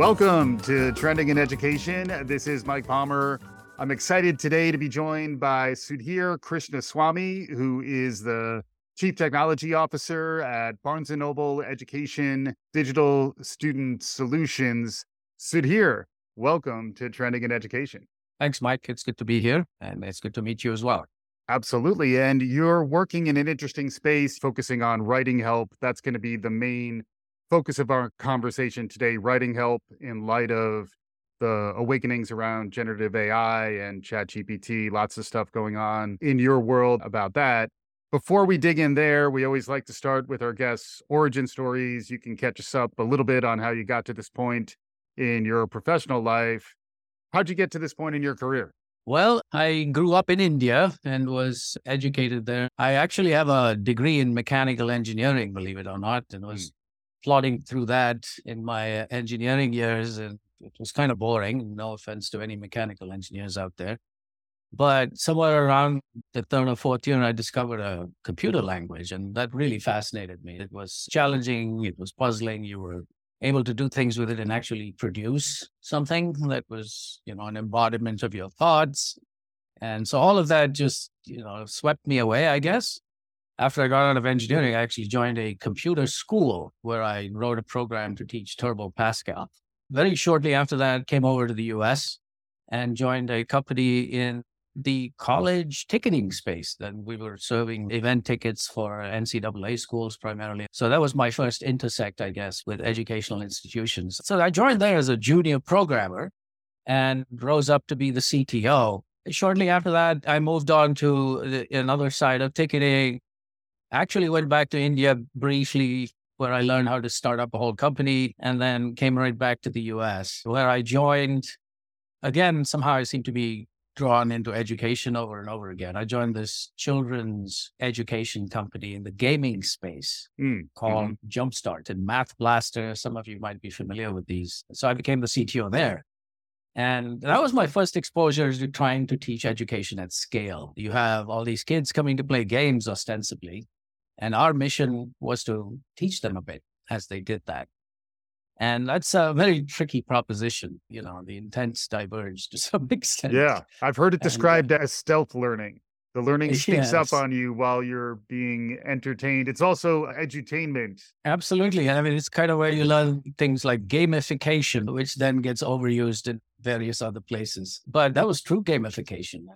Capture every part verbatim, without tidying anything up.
Welcome to Trending in Education. This is Mike Palmer. I'm excited today to be joined by Sudhir Krishnaswamy, who is the Chief Technology Officer at Barnes and Noble Education Digital Student Solutions. Sudhir, welcome to Trending in Education. Thanks, Mike. It's good to be here, and it's good to meet you as well. Absolutely. And you're working in an interesting space, focusing on writing help. That's going to be the main focus of our conversation today, writing help in light of the awakenings around generative A I and ChatGPT, lots of stuff going on in your world about that. Before we dig in there, we always like to start with our guests' origin stories. You can catch us up a little bit on how you got to this point in your professional life. How'd you get to this point in your career? Well, I grew up in India and was educated there. I actually have a degree in mechanical engineering, believe it or not, and was mm. plodding through that in my engineering years, and it was kind of boring. No offense to any mechanical engineers out there. But somewhere around the third or fourth year, I discovered a computer language, and that really fascinated me. It was challenging. It was puzzling. You were able to do things with it and actually produce something that was, you know, an embodiment of your thoughts. And so all of that just, you know, swept me away, I guess. After I got out of engineering, I actually joined a computer school where I wrote a program to teach Turbo Pascal. Very shortly after that, came over to the U S and joined a company in the college ticketing space. Then we were serving event tickets for N C double A schools primarily. So that was my first intersect, I guess, with educational institutions. So I joined there as a junior programmer and rose up to be the C T O. Shortly after that, I moved on to another side of ticketing. Actually went back to India briefly, where I learned how to start up a whole company, and then came right back to the U S, where I joined, again, somehow I seem to be drawn into education over and over again. I joined this children's education company in the gaming space mm. called mm-hmm. Jumpstart and Math Blaster. Some of you might be familiar with these. So I became the C T O there. And that was my first exposure to trying to teach education at scale. You have all these kids coming to play games ostensibly. And our mission was to teach them a bit as they did that. And that's a very tricky proposition. You know, the intents diverge to some extent. Yeah, I've heard it described and, uh, as stealth learning. The learning sneaks yes. up on you while you're being entertained. It's also edutainment. Absolutely. I mean, it's kind of where you learn things like gamification, which then gets overused in various other places. But that was true gamification.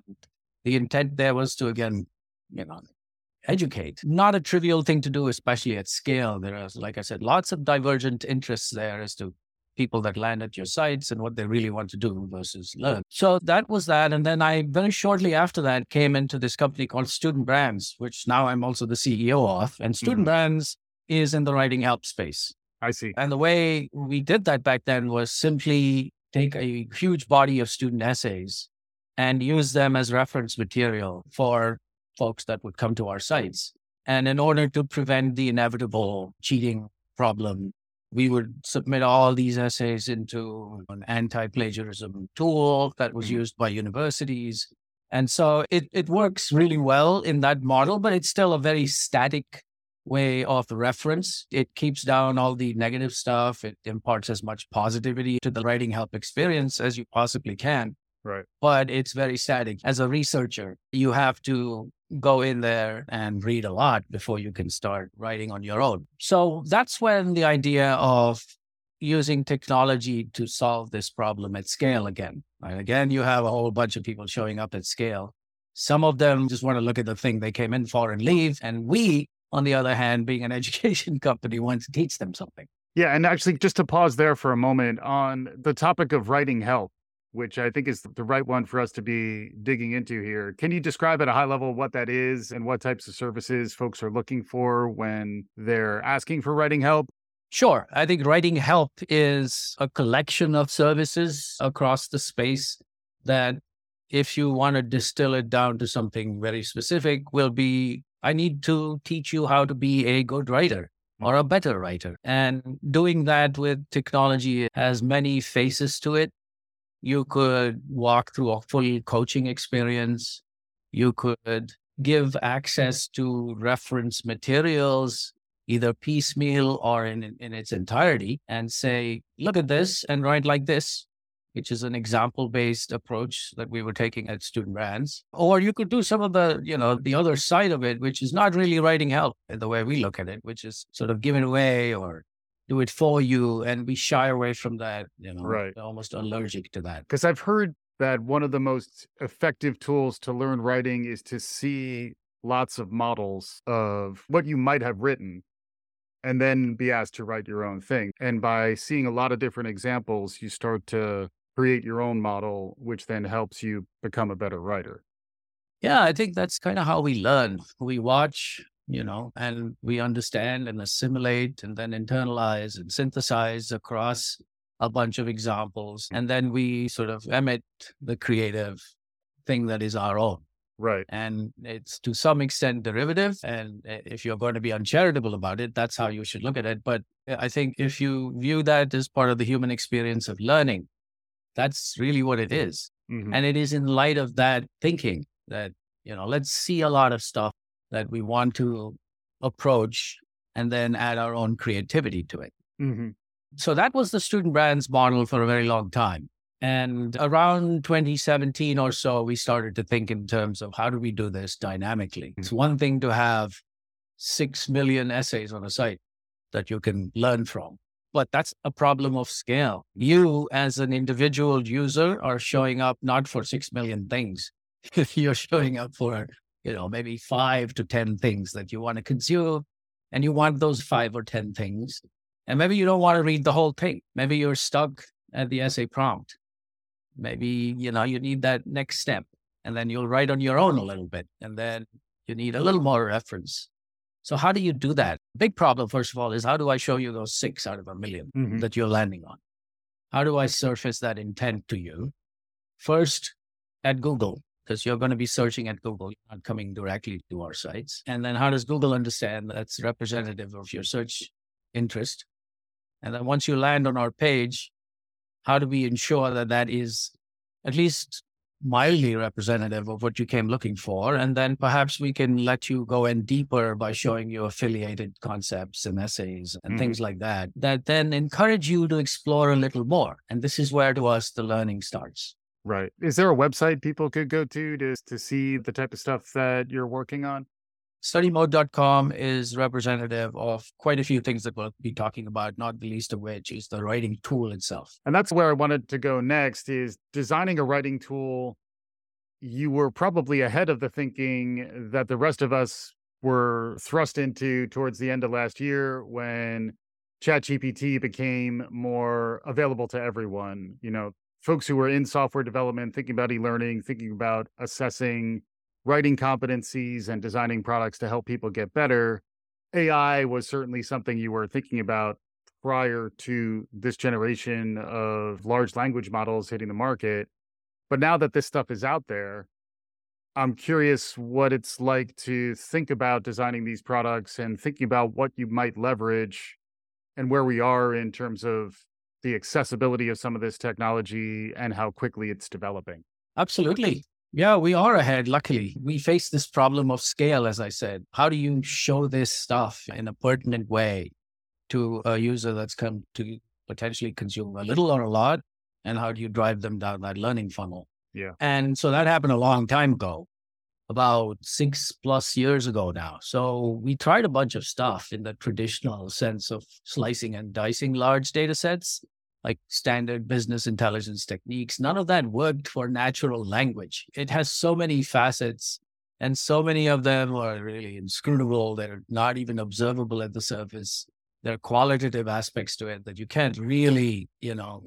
The intent there was to, again, you know, educate. Not a trivial thing to do, especially at scale. There are, like I said, lots of divergent interests there as to people that land at your sites and what they really want to do versus learn. So that was that. And then I very shortly after that came into this company called Student Brands, which now I'm also the C E O of. And Student mm-hmm. Brands is in the writing help space. I see. And the way we did that back then was simply take a huge body of student essays and use them as reference material for folks that would come to our sites. And in order to prevent the inevitable cheating problem, we would submit all these essays into an anti-plagiarism tool that was used by universities. And so it, it works really well in that model, but it's still a very static way of reference. It keeps down all the negative stuff. It imparts as much positivity to the writing help experience as you possibly can. Right. But it's very static. As a researcher, you have to go in there and read a lot before you can start writing on your own. So that's when the idea of using technology to solve this problem at scale again. Right? Again, you have a whole bunch of people showing up at scale. Some of them just want to look at the thing they came in for and leave. And we, on the other hand, being an education company, want to teach them something. Yeah. And actually, just to pause there for a moment on the topic of writing help, which I think is the right one for us to be digging into here. Can you describe at a high level what that is and what types of services folks are looking for when they're asking for writing help? Sure. I think writing help is a collection of services across the space that, if you want to distill it down to something very specific, will be, I need to teach you how to be a good writer or a better writer. And doing that with technology has many faces to it. You could walk through a full coaching experience. You could give access to reference materials either piecemeal or in, in its entirety and say, look at this and write like this, which is an example-based approach that we were taking at Student Brands. Or you could do some of the, you know, the other side of it, which is not really writing help in the way we look at it, which is sort of give it away or do it for you. And we shy away from that, you know, right. Almost allergic to that. Because I've heard that one of the most effective tools to learn writing is to see lots of models of what you might have written and then be asked to write your own thing. And by seeing a lot of different examples, you start to create your own model, which then helps you become a better writer. Yeah, I think that's kind of how we learn. We watch, you know, and we understand and assimilate and then internalize and synthesize across a bunch of examples. And then we sort of emit the creative thing that is our own. Right. And it's to some extent derivative. And if you're going to be uncharitable about it, that's how you should look at it. But I think if you view that as part of the human experience of learning, that's really what it is. Mm-hmm. And it is in light of that thinking that, you know, let's see a lot of stuff that we want to approach and then add our own creativity to it. Mm-hmm. So that was the Student Brands model for a very long time. And around twenty seventeen or so, we started to think in terms of how do we do this dynamically? Mm-hmm. It's one thing to have six million essays on a site that you can learn from. But that's a problem of scale. You as an individual user are showing up not for six million things. You're showing up for, you know, maybe five to ten things that you want to consume. And you want those five or ten things. And maybe you don't want to read the whole thing. Maybe you're stuck at the essay prompt. Maybe, you know, you need that next step. And then you'll write on your own a little bit. And then you need a little more reference. So how do you do that? Big problem, first of all, is how do I show you those six out of a million mm-hmm. that you're landing on? How do I surface that intent to you? First, at Google, because you're going to be searching at Google, you're not coming directly to our sites. And then how does Google understand that's representative of your search interest? And then once you land on our page, how do we ensure that that is at least mildly representative of what you came looking for? And then perhaps we can let you go in deeper by showing you affiliated concepts and essays and mm-hmm. things like that, that then encourage you to explore a little more. And this is where to us the learning starts. Right. Is there a website people could go to to, to see the type of stuff that you're working on? Studymode dot com is representative of quite a few things that we'll be talking about, not the least of which is the writing tool itself. And that's where I wanted to go next is designing a writing tool. You were probably ahead of the thinking that the rest of us were thrust into towards the end of last year when ChatGPT became more available to everyone. You know, folks who were in software development, thinking about e-learning, thinking about assessing writing competencies and designing products to help people get better. A I was certainly something you were thinking about prior to this generation of large language models hitting the market. But now that this stuff is out there, I'm curious what it's like to think about designing these products and thinking about what you might leverage and where we are in terms of the accessibility of some of this technology and how quickly it's developing. Absolutely. Yeah, we are ahead, luckily. We face this problem of scale, as I said. How do you show this stuff in a pertinent way to a user that's come to potentially consume a little or a lot? And how do you drive them down that learning funnel? Yeah. And so that happened a long time ago, about six plus years ago now. So we tried a bunch of stuff in the traditional sense of slicing and dicing large data sets, like standard business intelligence techniques. None of that worked for natural language. It has so many facets, and so many of them are really inscrutable. They're not even observable at the surface. There are qualitative aspects to it that you can't really, you know,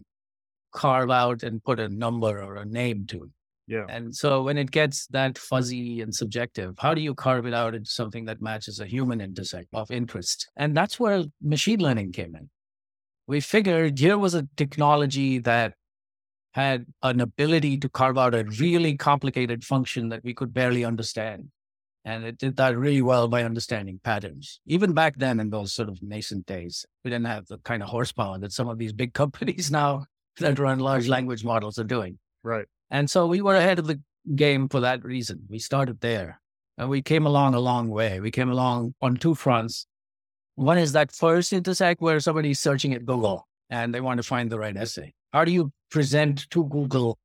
carve out and put a number or a name to. Yeah. And so when it gets that fuzzy and subjective, how do you carve it out into something that matches a human intersect of interest? And that's where machine learning came in. We figured here was a technology that had an ability to carve out a really complicated function that we could barely understand. And it did that really well by understanding patterns. Even back then in those sort of nascent days, we didn't have the kind of horsepower that some of these big companies now that run large language models are doing. Right. And so we were ahead of the game for that reason. We started there and we came along a long way. We came along on two fronts. One is that first intersect where somebody is searching at Google and they want to find the right essay. How do you present to Google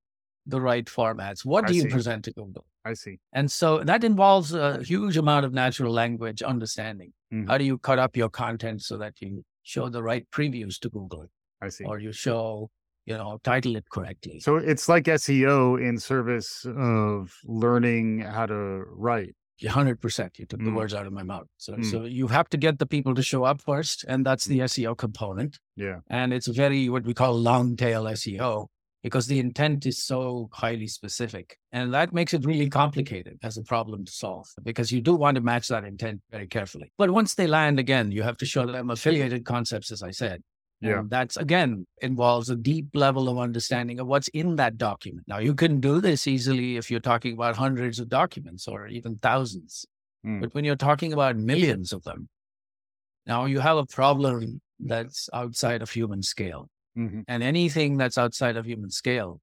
the right formats? What do I you see. present to Google? I see. And so that involves a huge amount of natural language understanding. Mm-hmm. How do you cut up your content so that you show the right previews to Google? I see. Or you show, you know, title it correctly. So it's like S E O in service of learning how to write. one hundred percent. You took mm. the words out of my mouth. So mm. so you have to get the people to show up first, and that's the S E O component. Yeah. And it's very, what we call long tail S E O, because the intent is so highly specific. And that makes it really complicated as a problem to solve, because you do want to match that intent very carefully. But once they land, again, you have to show them affiliated concepts, as I said. Yeah. And that's, again, involves a deep level of understanding of what's in that document. Now, you can do this easily if you're talking about hundreds of documents or even thousands. Mm. But when you're talking about millions of them, now you have a problem that's outside of human scale. Mm-hmm. And anything that's outside of human scale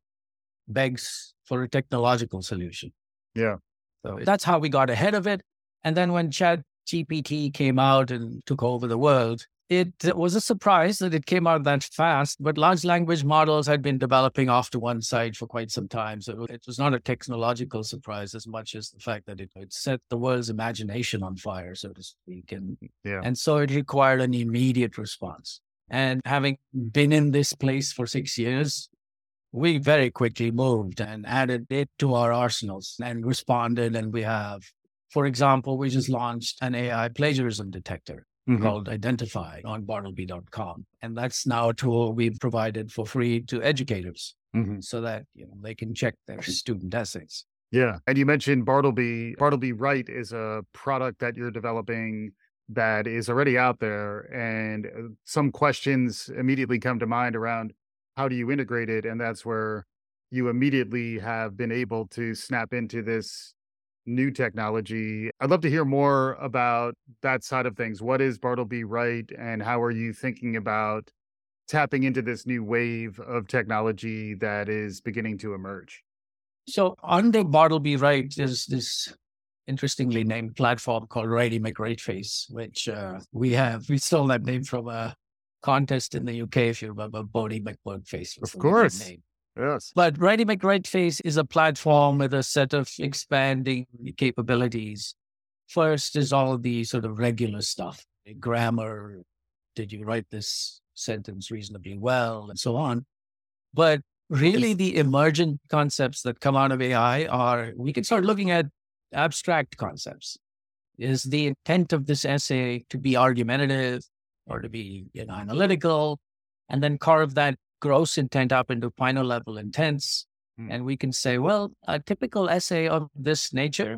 begs for a technological solution. Yeah. So that's how we got ahead of it. And then when ChatGPT came out and took over the world, it was a surprise that it came out that fast, but large language models had been developing off to one side for quite some time. So it was not a technological surprise as much as the fact that it, it set the world's imagination on fire, so to speak. And, yeah. and so it required an immediate response. And having been in this place for six years, we very quickly moved and added it to our arsenals and responded. And we have, for example, we just launched an A I plagiarism detector. Mm-hmm. Called Identify on Bartleby dot com. And that's now a tool we've provided for free to educators, mm-hmm. so that, you know, they can check their student essays. Yeah. And you mentioned Bartleby. Bartleby Write is a product that you're developing that is already out there. And some questions immediately come to mind around how do you integrate it? And that's where you immediately have been able to snap into this new technology. I'd love to hear more about that side of things. What is Bartleby Write, and how are you thinking about tapping into this new wave of technology that is beginning to emerge? So under Bartleby Write is this interestingly named platform called Writey McWriteface, which uh, we have, we stole that name from a contest in the U K, if you remember, Bodie McWriteface. Of course. Yes. But Writey McWriteface is a platform with a set of expanding capabilities. First is all the sort of regular stuff, grammar, did you write this sentence reasonably well, and so on. But really the emergent concepts that come out of A I are, we can start looking at abstract concepts. Is the intent of this essay to be argumentative or to be, you know, analytical, and then carve that gross intent up into final level intents. Mm. And we can say, well, a typical essay of this nature,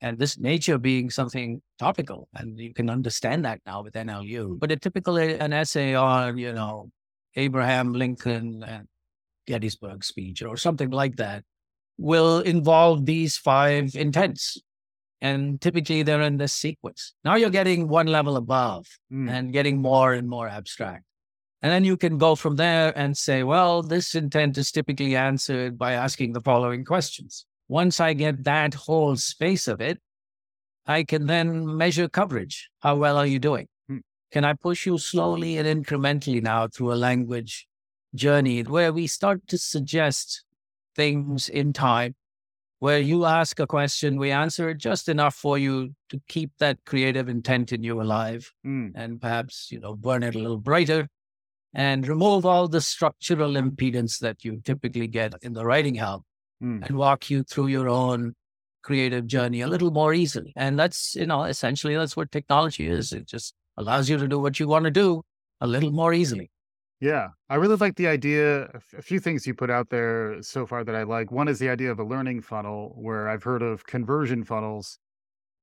and this nature being something topical, and you can understand that now with N L U, but a typical an essay on, you know, Abraham Lincoln and Gettysburg speech or something like that will involve these five intents. And typically they're in this sequence. Now you're getting one level above mm. and getting more and more abstract. And then you can go from there and say, well, this intent is typically answered by asking the following questions. Once I get that whole space of it, I can then measure coverage. How well are you doing? Hmm. Can I push you slowly and incrementally now through a language journey where we start to suggest things in time, where you ask a question, we answer it just enough for you to keep that creative intent in you alive, hmm. and perhaps, you know, burn it a little brighter. And remove all the structural impedance that you typically get in the writing help, mm. and walk you through your own creative journey a little more easily. And that's, you know, essentially that's what technology is. It just allows you to do what you want to do a little more easily. Yeah. I really like the idea. A few things you put out there so far that I like. One is the idea of a learning funnel, where I've heard of conversion funnels,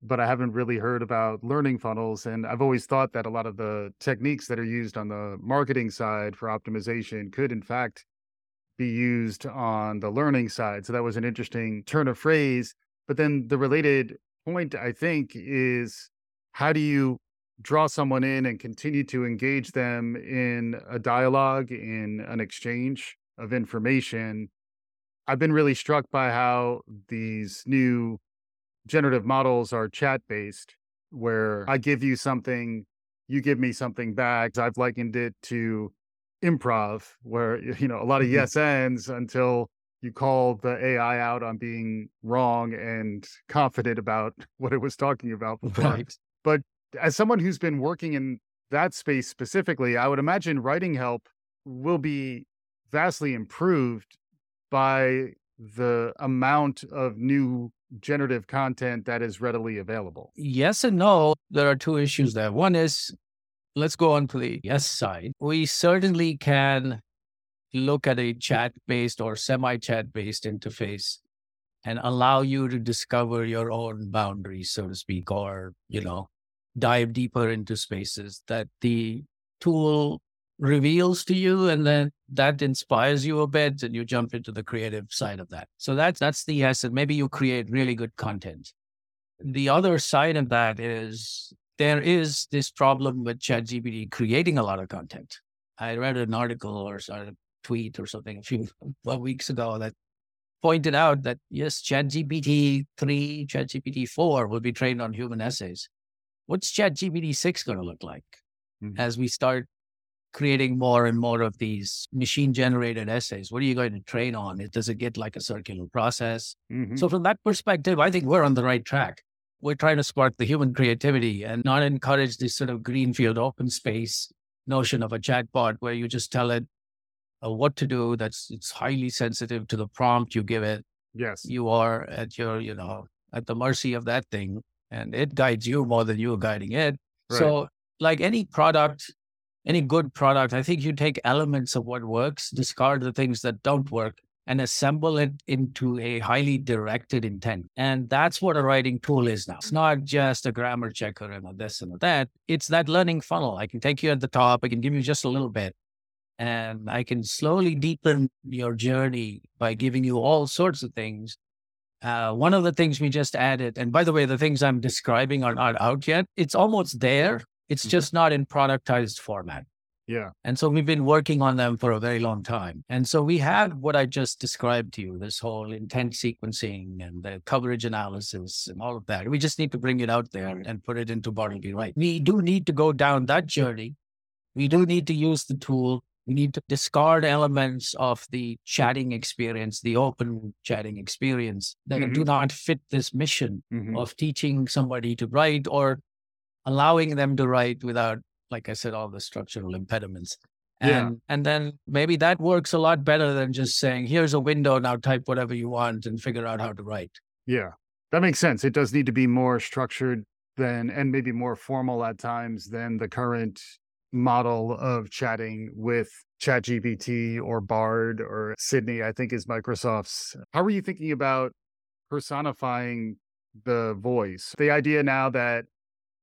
but I haven't really heard about learning funnels. And I've always thought that a lot of the techniques that are used on the marketing side for optimization could, in fact, be used on the learning side. So that was an interesting turn of phrase. But then the related point, I think, is how do you draw someone in and continue to engage them in a dialogue, in an exchange of information? I've been really struck by how these new generative models are chat-based, where I give you something you give me something back. I've likened it to improv, where, you know, a lot of yes ends until you call the A I out on being wrong and confident about what it was talking about before. Right. But as someone who's been working in that space specifically, I would imagine writing help will be vastly improved by the amount of new generative content that is readily available. Yes and no. There are two issues there. One is, let's go on to the yes side. We certainly can look at a chat-based or semi-chat-based interface and allow you to discover your own boundaries, so to speak, or, you know, dive deeper into spaces that the tool reveals to you, and then that inspires you a bit and you jump into the creative side of that. So that's that's the yes, and maybe you create really good content. The other side of that is there is this problem with ChatGPT creating a lot of content. I read an article or a tweet or something a few weeks ago that pointed out that yes, ChatGPT three, ChatGPT four will be trained on human essays. What's ChatGPT six going to look like mm-hmm. as we start creating more and more of these machine-generated essays? What are you going to train on? Does it get like a circular process? Mm-hmm. So from that perspective, I think we're on the right track. We're trying to spark the human creativity and not encourage this sort of greenfield open space notion of a chatbot where you just tell it uh, what to do. That's it's highly sensitive to the prompt you give it. Yes. You are at your, you know, at the mercy of that thing, and it guides you more than you are guiding it. Right. So like any product, any good product, I think you take elements of what works, discard the things that don't work, and assemble it into a highly directed intent. And that's what a writing tool is now. It's not just a grammar checker and a this and a that. It's that learning funnel. I can take you at the top. I can give you just a little bit. And I can slowly deepen your journey by giving you all sorts of things. Uh, one of the things we just added, and by the way, the things I'm describing are not out yet. It's almost there. It's just not in productized format. Yeah. And so we've been working on them for a very long time. And so we have what I just described to you, this whole intent sequencing and the coverage analysis and all of that. We just need to bring it out there and put it into Bartleby Write. We do need to go down that journey. We do need to use the tool. We need to discard elements of the chatting experience, the open chatting experience that mm-hmm. do not fit this mission mm-hmm. of teaching somebody to write or allowing them to write without, like I said, all the structural impediments. And yeah. and then maybe that works a lot better than just saying, here's a window, now type whatever you want and figure out how to write. Yeah, that makes sense. It does need to be more structured than, and maybe more formal at times than the current model of chatting with ChatGPT or Bard or Sydney, I think is Microsoft's. How are you thinking about personifying the voice? The idea now that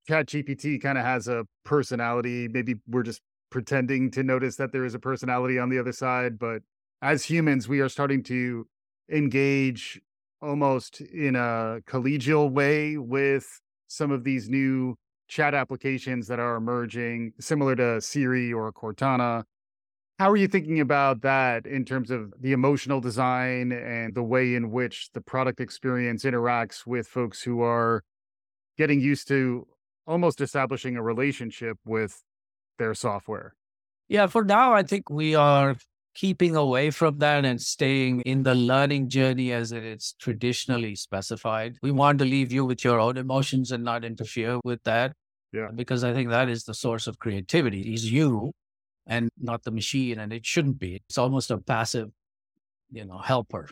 ChatGPT kind of has a personality. Maybe we're just pretending to notice that there is a personality on the other side. But as humans, we are starting to engage almost in a collegial way with some of these new chat applications that are emerging, similar to Siri or Cortana. How are you thinking about that in terms of the emotional design and the way in which the product experience interacts with folks who are getting used to almost establishing a relationship with their software? Yeah, for now, I think we are keeping away from that and staying in the learning journey as it's traditionally specified. We want to leave you with your own emotions and not interfere with that. Yeah. Because I think that is the source of creativity. It is you and not the machine, and it shouldn't be. It's almost a passive, you know, helper.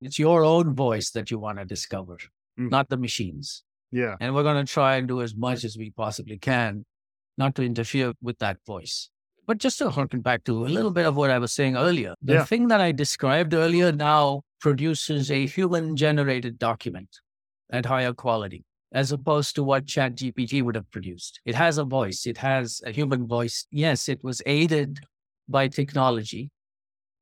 It's your own voice that you want to discover, mm. not the machine's. Yeah. And we're going to try and do as much as we possibly can not to interfere with that voice. But just to harken back to a little bit of what I was saying earlier, the yeah. thing that I described earlier now produces a human-generated document at higher quality, as opposed to what ChatGPT would have produced. It has a voice. It has a human voice. Yes, it was aided by technology.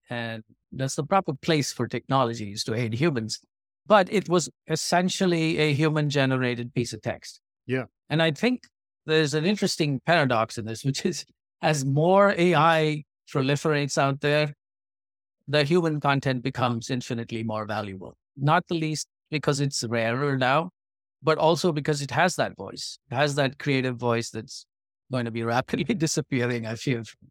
And that's the proper place for technology, is to aid humans. But it was essentially a human-generated piece of text. Yeah. And I think there's an interesting paradox in this, which is as more A I proliferates out there, the human content becomes infinitely more valuable. Not the least because it's rarer now, but also because it has that voice, it has that creative voice that's going to be rapidly disappearing, I feel, from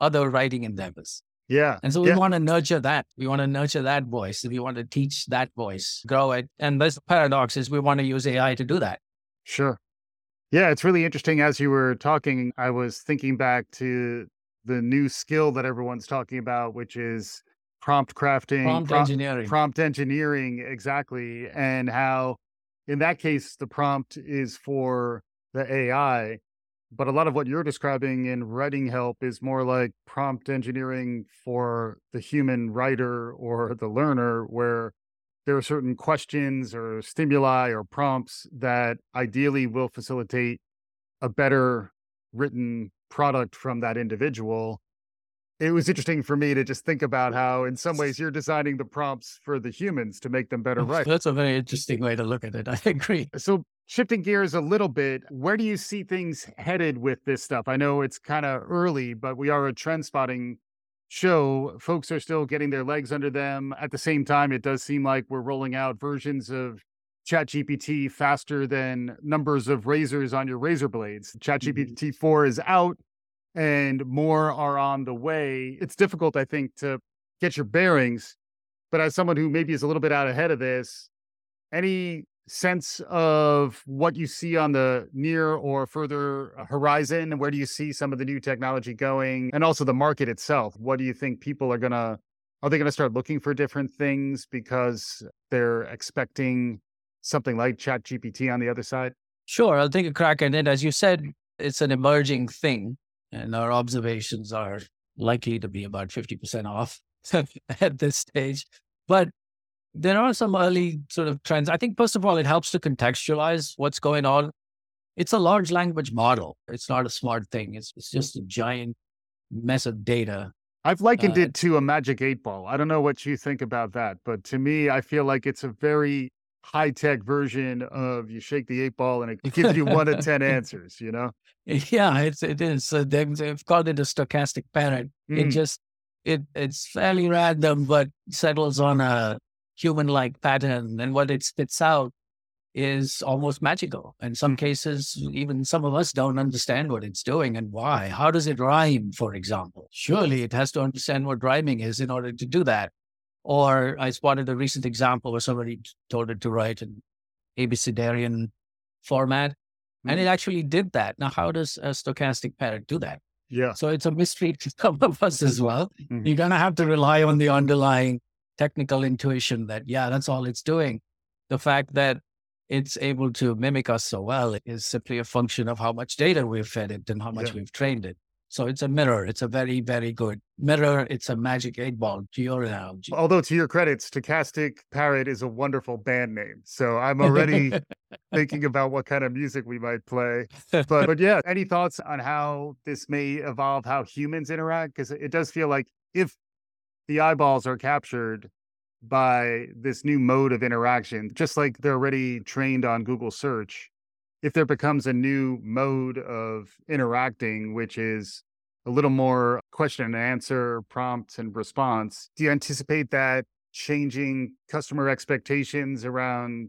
other writing endeavors. Yeah. And so we yeah. want to nurture that. We want to nurture that voice. We want to teach that voice, grow it. And this paradox is we want to use A I to do that. Sure. Yeah, it's really interesting. As you were talking, I was thinking back to the new skill that everyone's talking about, which is prompt crafting. Prompt prom- engineering. Prompt engineering, exactly. And how, in that case, the prompt is for the A I. But a lot of what you're describing in writing help is more like prompt engineering for the human writer or the learner, where there are certain questions or stimuli or prompts that ideally will facilitate a better written product from that individual. It was interesting for me to just think about how, in some ways, you're designing the prompts for the humans to make them better writers. That's a very interesting way to look at it. I agree. So shifting gears a little bit, where do you see things headed with this stuff? I know it's kind of early, but we are a trend spotting show. Folks are still getting their legs under them. At the same time, it does seem like we're rolling out versions of ChatGPT faster than numbers of razors on your razor blades. ChatGPT four is out, and more are on the way. It's difficult, I think, to get your bearings. But as someone who maybe is a little bit out ahead of this, any sense of what you see on the near or further horizon, and where do you see some of the new technology going? And also the market itself. What do you think people are going to, are they going to start looking for different things because they're expecting something like ChatGPT on the other side? Sure. I'll take a crack at it. As you said, it's an emerging thing. And our observations are likely to be about fifty percent off at this stage. But there are some early sort of trends. I think, first of all, it helps to contextualize what's going on. It's a large language model. It's not a smart thing. It's, it's just a giant mess of data. I've likened uh, it to a magic eight ball. I don't know what you think about that, but to me, I feel like it's a very high-tech version of you shake the eight ball and it gives you one of ten answers, you know? Yeah, it's, it is. So they've, they've called it a stochastic parrot. Mm. It just, it it's fairly random, but settles on a human-like pattern. And what it spits out is almost magical. In some cases, even some of us don't understand what it's doing and why. How does it rhyme, for example? Surely it has to understand what rhyming is in order to do that. Or I spotted a recent example where somebody told it to write an abecedarian format, mm-hmm. and it actually did that. Now, how does a stochastic parrot do that? Yeah. So it's a mystery to some of us as well. Mm-hmm. You're going to have to rely on the underlying technical intuition that, yeah, that's all it's doing. The fact that it's able to mimic us so well is simply a function of how much data we've fed it and how much yeah. we've trained it. So it's a mirror. It's a very, very good mirror. It's a magic eight ball, to your analogy. Although, to your credit, Stochastic Parrot is a wonderful band name. So I'm already thinking about what kind of music we might play. But, but yeah, any thoughts on how this may evolve, how humans interact? Because it does feel like if the eyeballs are captured by this new mode of interaction, just like they're already trained on Google search, if there becomes a new mode of interacting, which is a little more question and answer, prompt and response, do you anticipate that changing customer expectations around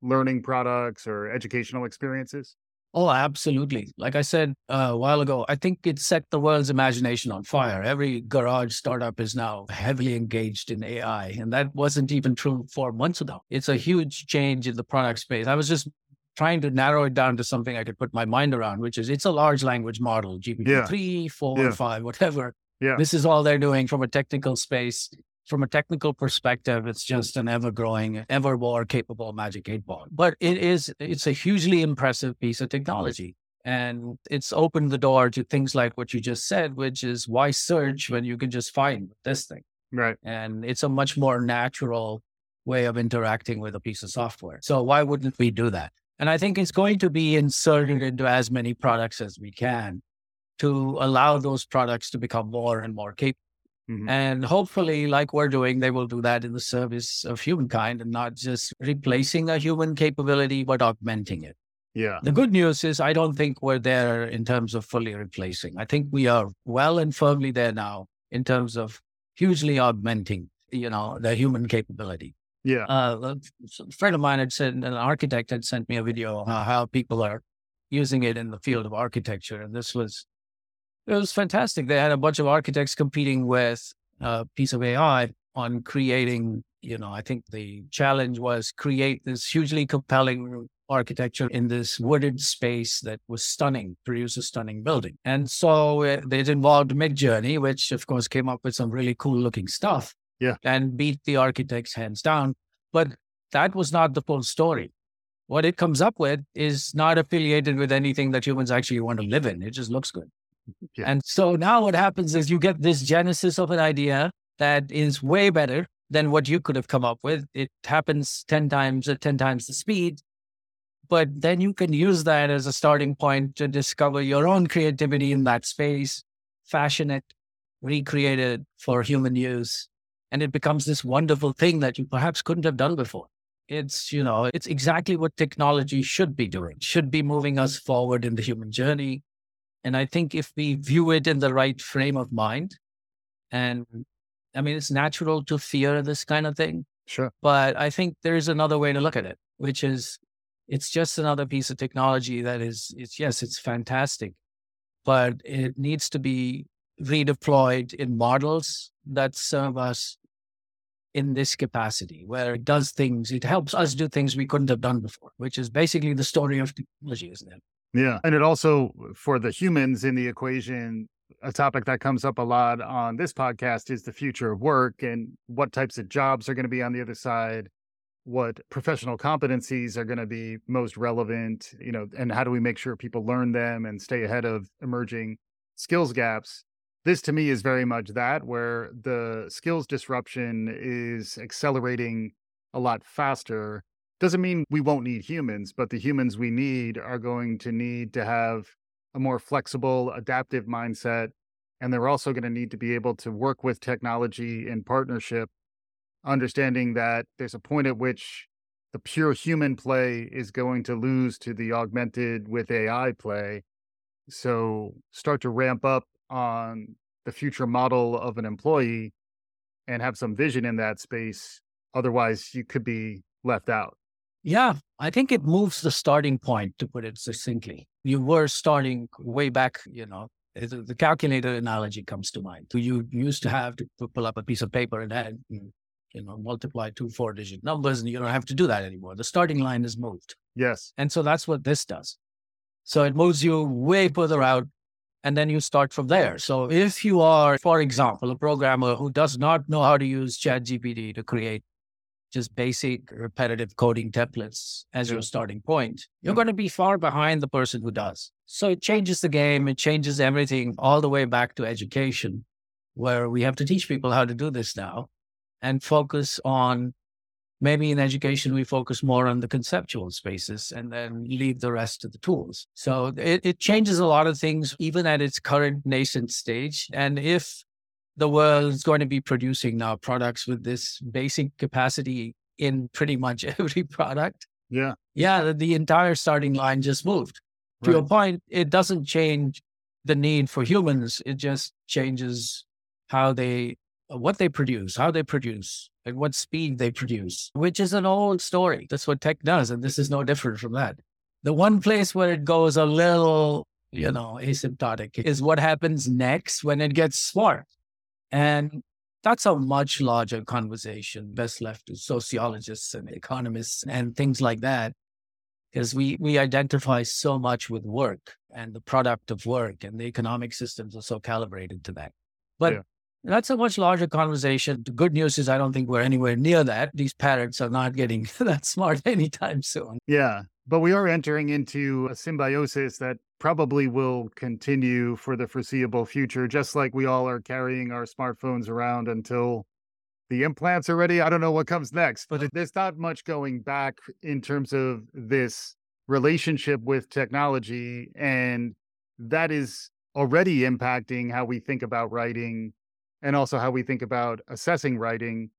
learning products or educational experiences? Oh, absolutely. Like I said a while ago, I think it set the world's imagination on fire. Every garage startup is now heavily engaged in A I, and that wasn't even true four months ago. It's a huge change in the product space. I was just trying to narrow it down to something I could put my mind around, which is it's a large language model, G P T three, yeah. four, yeah. five, whatever. Yeah. This is all they're doing from a technical space. From a technical perspective, it's just an ever-growing, ever more capable magic eight ball. But it is, it's a hugely impressive piece of technology. And it's opened the door to things like what you just said, which is why search when you can just find this thing. Right. And it's a much more natural way of interacting with a piece of software. So why wouldn't we do that? And I think it's going to be inserted into as many products as we can to allow those products to become more and more capable. Mm-hmm. And hopefully, like we're doing, they will do that in the service of humankind and not just replacing a human capability, but augmenting it. Yeah. The good news is I don't think we're there in terms of fully replacing. I think we are well and firmly there now in terms of hugely augmenting, you know, the human capability. Yeah. Uh, a friend of mine had said, an architect had sent me a video on how people are using it in the field of architecture. And this was, it was fantastic. They had a bunch of architects competing with a piece of A I on creating, you know, I think the challenge was create this hugely compelling architecture in this wooded space that was stunning, produce a stunning building. And so it, it involved Midjourney, which of course came up with some really cool looking stuff. Yeah. And beat the architects hands down. But that was not the full story. What it comes up with is not affiliated with anything that humans actually want to live in. It just looks good. Yeah. And so now what happens is you get this genesis of an idea that is way better than what you could have come up with. It happens ten times at ten times the speed. But then you can use that as a starting point to discover your own creativity in that space, fashion it, recreate it for human use. And it becomes this wonderful thing that you perhaps couldn't have done before. It's, you know, it's exactly what technology should be doing, should be moving us forward in the human journey. And I think if we view it in the right frame of mind, and I mean, it's natural to fear this kind of thing. Sure. But I think there is another way to look at it, which is it's just another piece of technology that is, it's yes, it's fantastic, but it needs to be redeployed in models that serve us in this capacity, where it does things, it helps us do things we couldn't have done before, which is basically the story of technology, isn't it? Yeah. And it also, for the humans in the equation, a topic that comes up a lot on this podcast is the future of work and what types of jobs are going to be on the other side, what professional competencies are going to be most relevant, you know, and how do we make sure people learn them and stay ahead of emerging skills gaps. This to me is very much that, where the skills disruption is accelerating a lot faster. Doesn't mean we won't need humans, but the humans we need are going to need to have a more flexible, adaptive mindset. And they're also going to need to be able to work with technology in partnership, understanding that there's a point at which the pure human play is going to lose to the augmented with A I play. So start to ramp up on the future model of an employee and have some vision in that space. Otherwise, you could be left out. Yeah, I think it moves the starting point, to put it succinctly. You were starting way back, you know, the calculator analogy comes to mind. You used to have to pull up a piece of paper and add, you know, multiply two four-digit numbers, and you don't have to do that anymore. The starting line is moved. Yes. And so that's what this does. So it moves you way further out. And then you start from there. So if you are, for example, a programmer who does not know how to use ChatGPT to create just basic repetitive coding templates as your starting point, you're going to be far behind the person who does. So it changes the game. It changes everything all the way back to education, where we have to teach people how to do this now and focus on, maybe in education, we focus more on the conceptual spaces and then leave the rest to the tools. So it, it changes a lot of things, even at its current nascent stage. And if the world is going to be producing now products with this basic capacity in pretty much every product, yeah, yeah, the, the entire starting line just moved. Right. To your point, it doesn't change the need for humans. It just changes how they, what they produce, how they produce, at what speed they produce, which is an old story. That's what tech does. And this is no different from that. The one place where it goes a little, you know, asymptotic is what happens next when it gets smart. And that's a much larger conversation, best left to sociologists and economists and things like that. Because we, we identify so much with work and the product of work, and the economic systems are so calibrated to that. But yeah. That's a much larger conversation. The good news is I don't think we're anywhere near that. These parrots are not getting that smart anytime soon. Yeah, but we are entering into a symbiosis that probably will continue for the foreseeable future, just like we all are carrying our smartphones around until the implants are ready. I don't know what comes next, but there's not much going back in terms of this relationship with technology. And that is already impacting how we think about writing, and also how we think about assessing writing.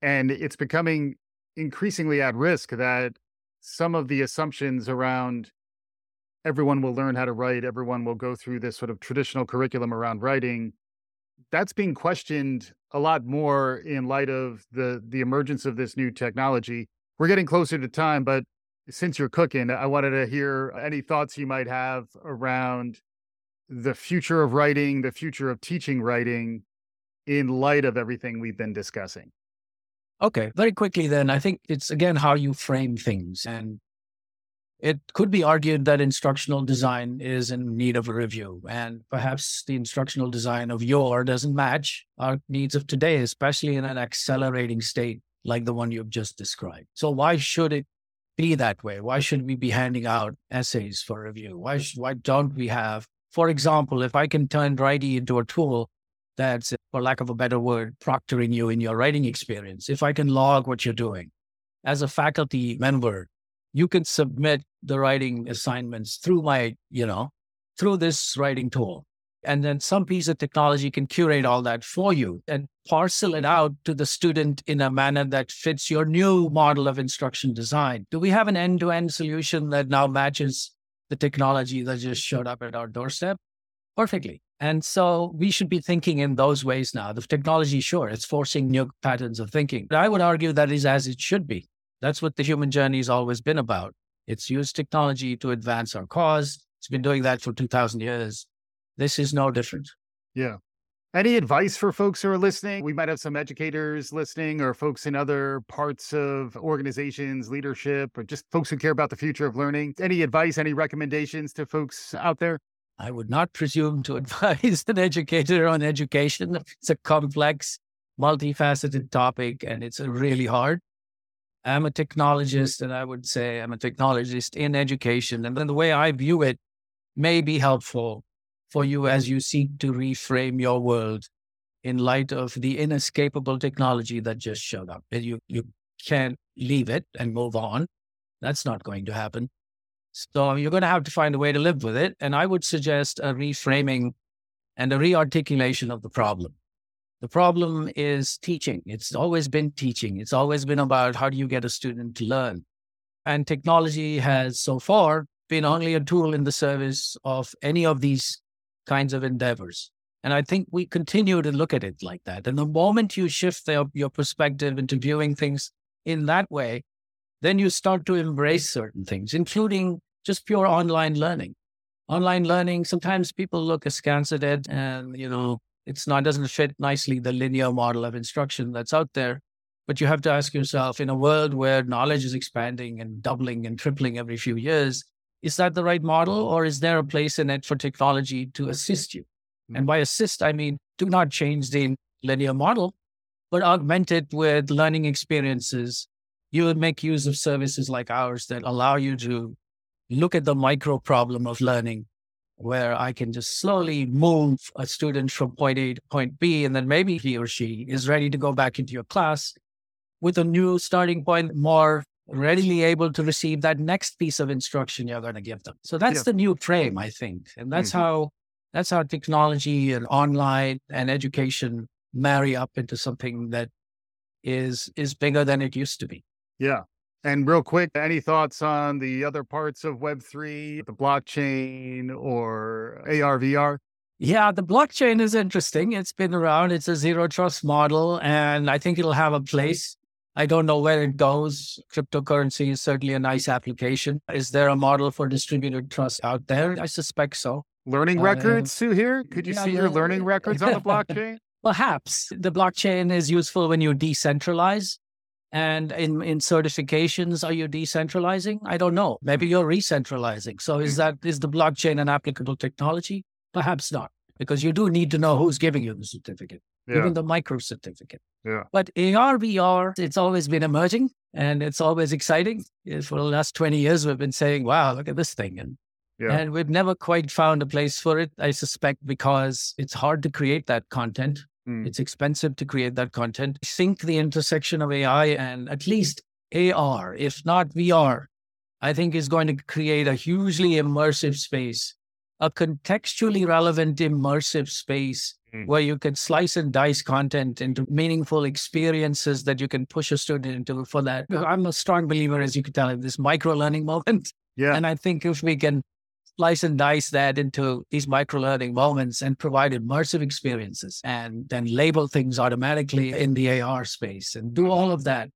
And it's becoming increasingly at risk that some of the assumptions around everyone will learn how to write, everyone will go through this sort of traditional curriculum around writing, that's being questioned a lot more in light of the, the emergence of this new technology. We're getting closer to time, but since you're cooking, I wanted to hear any thoughts you might have around the future of writing, the future of teaching writing in light of everything we've been discussing. Okay, very quickly then, I think it's again how you frame things. And it could be argued that instructional design is in need of a review, and perhaps the instructional design of yore doesn't match our needs of today, especially in an accelerating state like the one you've just described. So why should it be that way? Why should we be handing out essays for review? Why sh- why don't we have, for example, if I can turn Writey into a tool that's, for lack of a better word, proctoring you in your writing experience, if I can log what you're doing, as a faculty member, you can submit the writing assignments through my, you know, through this writing tool. And then some piece of technology can curate all that for you and parcel it out to the student in a manner that fits your new model of instruction design. Do we have an end-to-end solution that now matches the technology that just showed up at our doorstep? Perfectly. And so we should be thinking in those ways now. The technology, sure, it's forcing new patterns of thinking. But I would argue that is as it should be. That's what the human journey has always been about. It's used technology to advance our cause. It's been doing that for two thousand years. This is no different. Yeah. Any advice for folks who are listening? We might have some educators listening or folks in other parts of organizations, leadership, or just folks who care about the future of learning. Any advice, any recommendations to folks out there? I would not presume to advise an educator on education. It's a complex, multifaceted topic, and it's really hard. I'm a technologist, and I would say I'm a technologist in education. And then the way I view it may be helpful for you as you seek to reframe your world in light of the inescapable technology that just showed up. You, you can't leave it and move on. That's not going to happen. So you're going to have to find a way to live with it. And I would suggest a reframing and a rearticulation of the problem. The problem is teaching. It's always been teaching. It's always been about how do you get a student to learn? And technology has so far been only a tool in the service of any of these kinds of endeavors. And I think we continue to look at it like that. And the moment you shift the, your perspective into viewing things in that way, then you start to embrace certain things, including just pure online learning. Online learning, sometimes people look askance at it and, you know, It's not, doesn't fit nicely the linear model of instruction that's out there. But you have to ask yourself, in a world where knowledge is expanding and doubling and tripling every few years, is that the right model, or is there a place in it for technology to assist you? Mm-hmm. And by assist, I mean, do not change the linear model, but augment it with learning experiences. You would make use of services like ours that allow you to look at the micro problem of learning, where I can just slowly move a student from point A to point B, and then maybe he or she is ready to go back into your class with a new starting point, more readily able to receive that next piece of instruction you're going to give them. So that's yeah. the new frame, I think. And that's mm-hmm. how that's how technology and online and education marry up into something that is is bigger than it used to be. Yeah. And real quick, any thoughts on the other parts of Web three, the blockchain or A R, V R? Yeah, the blockchain is interesting. It's been around. It's a zero trust model, and I think it'll have a place. I don't know where it goes. Cryptocurrency is certainly a nice application. Is there a model for distributed trust out there? I suspect so. Learning uh, records, Sudhir? Could you yeah, see yeah, your learning yeah. records on the blockchain? Perhaps. The blockchain is useful when you decentralize. And in, in certifications, are you decentralizing? I don't know. Maybe you're recentralizing. So is that is the blockchain an applicable technology? Perhaps not, because you do need to know who's giving you the certificate, yeah. even the micro certificate. Yeah. But A R, V R, it's always been emerging, and it's always exciting. For the last twenty years, we've been saying, wow, look at this thing. And, yeah. and we've never quite found a place for it, I suspect, because it's hard to create that content. Mm. It's expensive to create that content. I think the intersection of A I and at least A R, if not V R, I think is going to create a hugely immersive space, a contextually relevant immersive space mm. where you can slice and dice content into meaningful experiences that you can push a student into for that. I'm a strong believer, as you can tell, in this micro-learning moment. Yeah. And I think if we can slice and dice that into these micro-learning moments and provide immersive experiences and then label things automatically in the A R space and do all of that,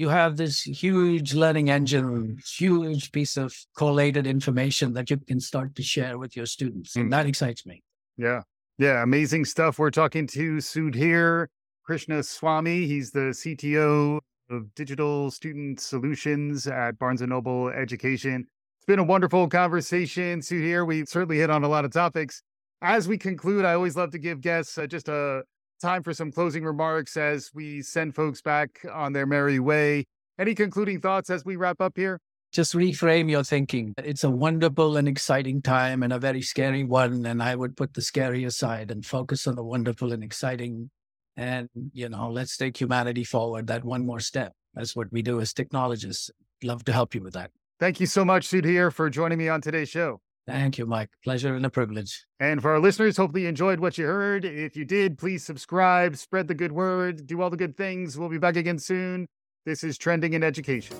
you have this huge learning engine, huge piece of collated information that you can start to share with your students. And that excites me. Yeah. Yeah. Amazing stuff. We're talking to Sudhir Krishnaswamy. He's the C T O of Digital Student Solutions at Barnes and Noble Education. It's been a wonderful conversation, Sudhir. We certainly hit on a lot of topics. As we conclude, I always love to give guests uh, just a time for some closing remarks as we send folks back on their merry way. Any concluding thoughts as we wrap up here? Just reframe your thinking. It's a wonderful and exciting time and a very scary one. And I would put the scary aside and focus on the wonderful and exciting. And, you know, let's take humanity forward that one more step. That's what we do as technologists. Love to help you with that. Thank you so much, Sudhir, for joining me on today's show. Thank you, Mike. Pleasure and a privilege. And for our listeners, hopefully you enjoyed what you heard. If you did, please subscribe, spread the good word, do all the good things. We'll be back again soon. This is Trending in Education.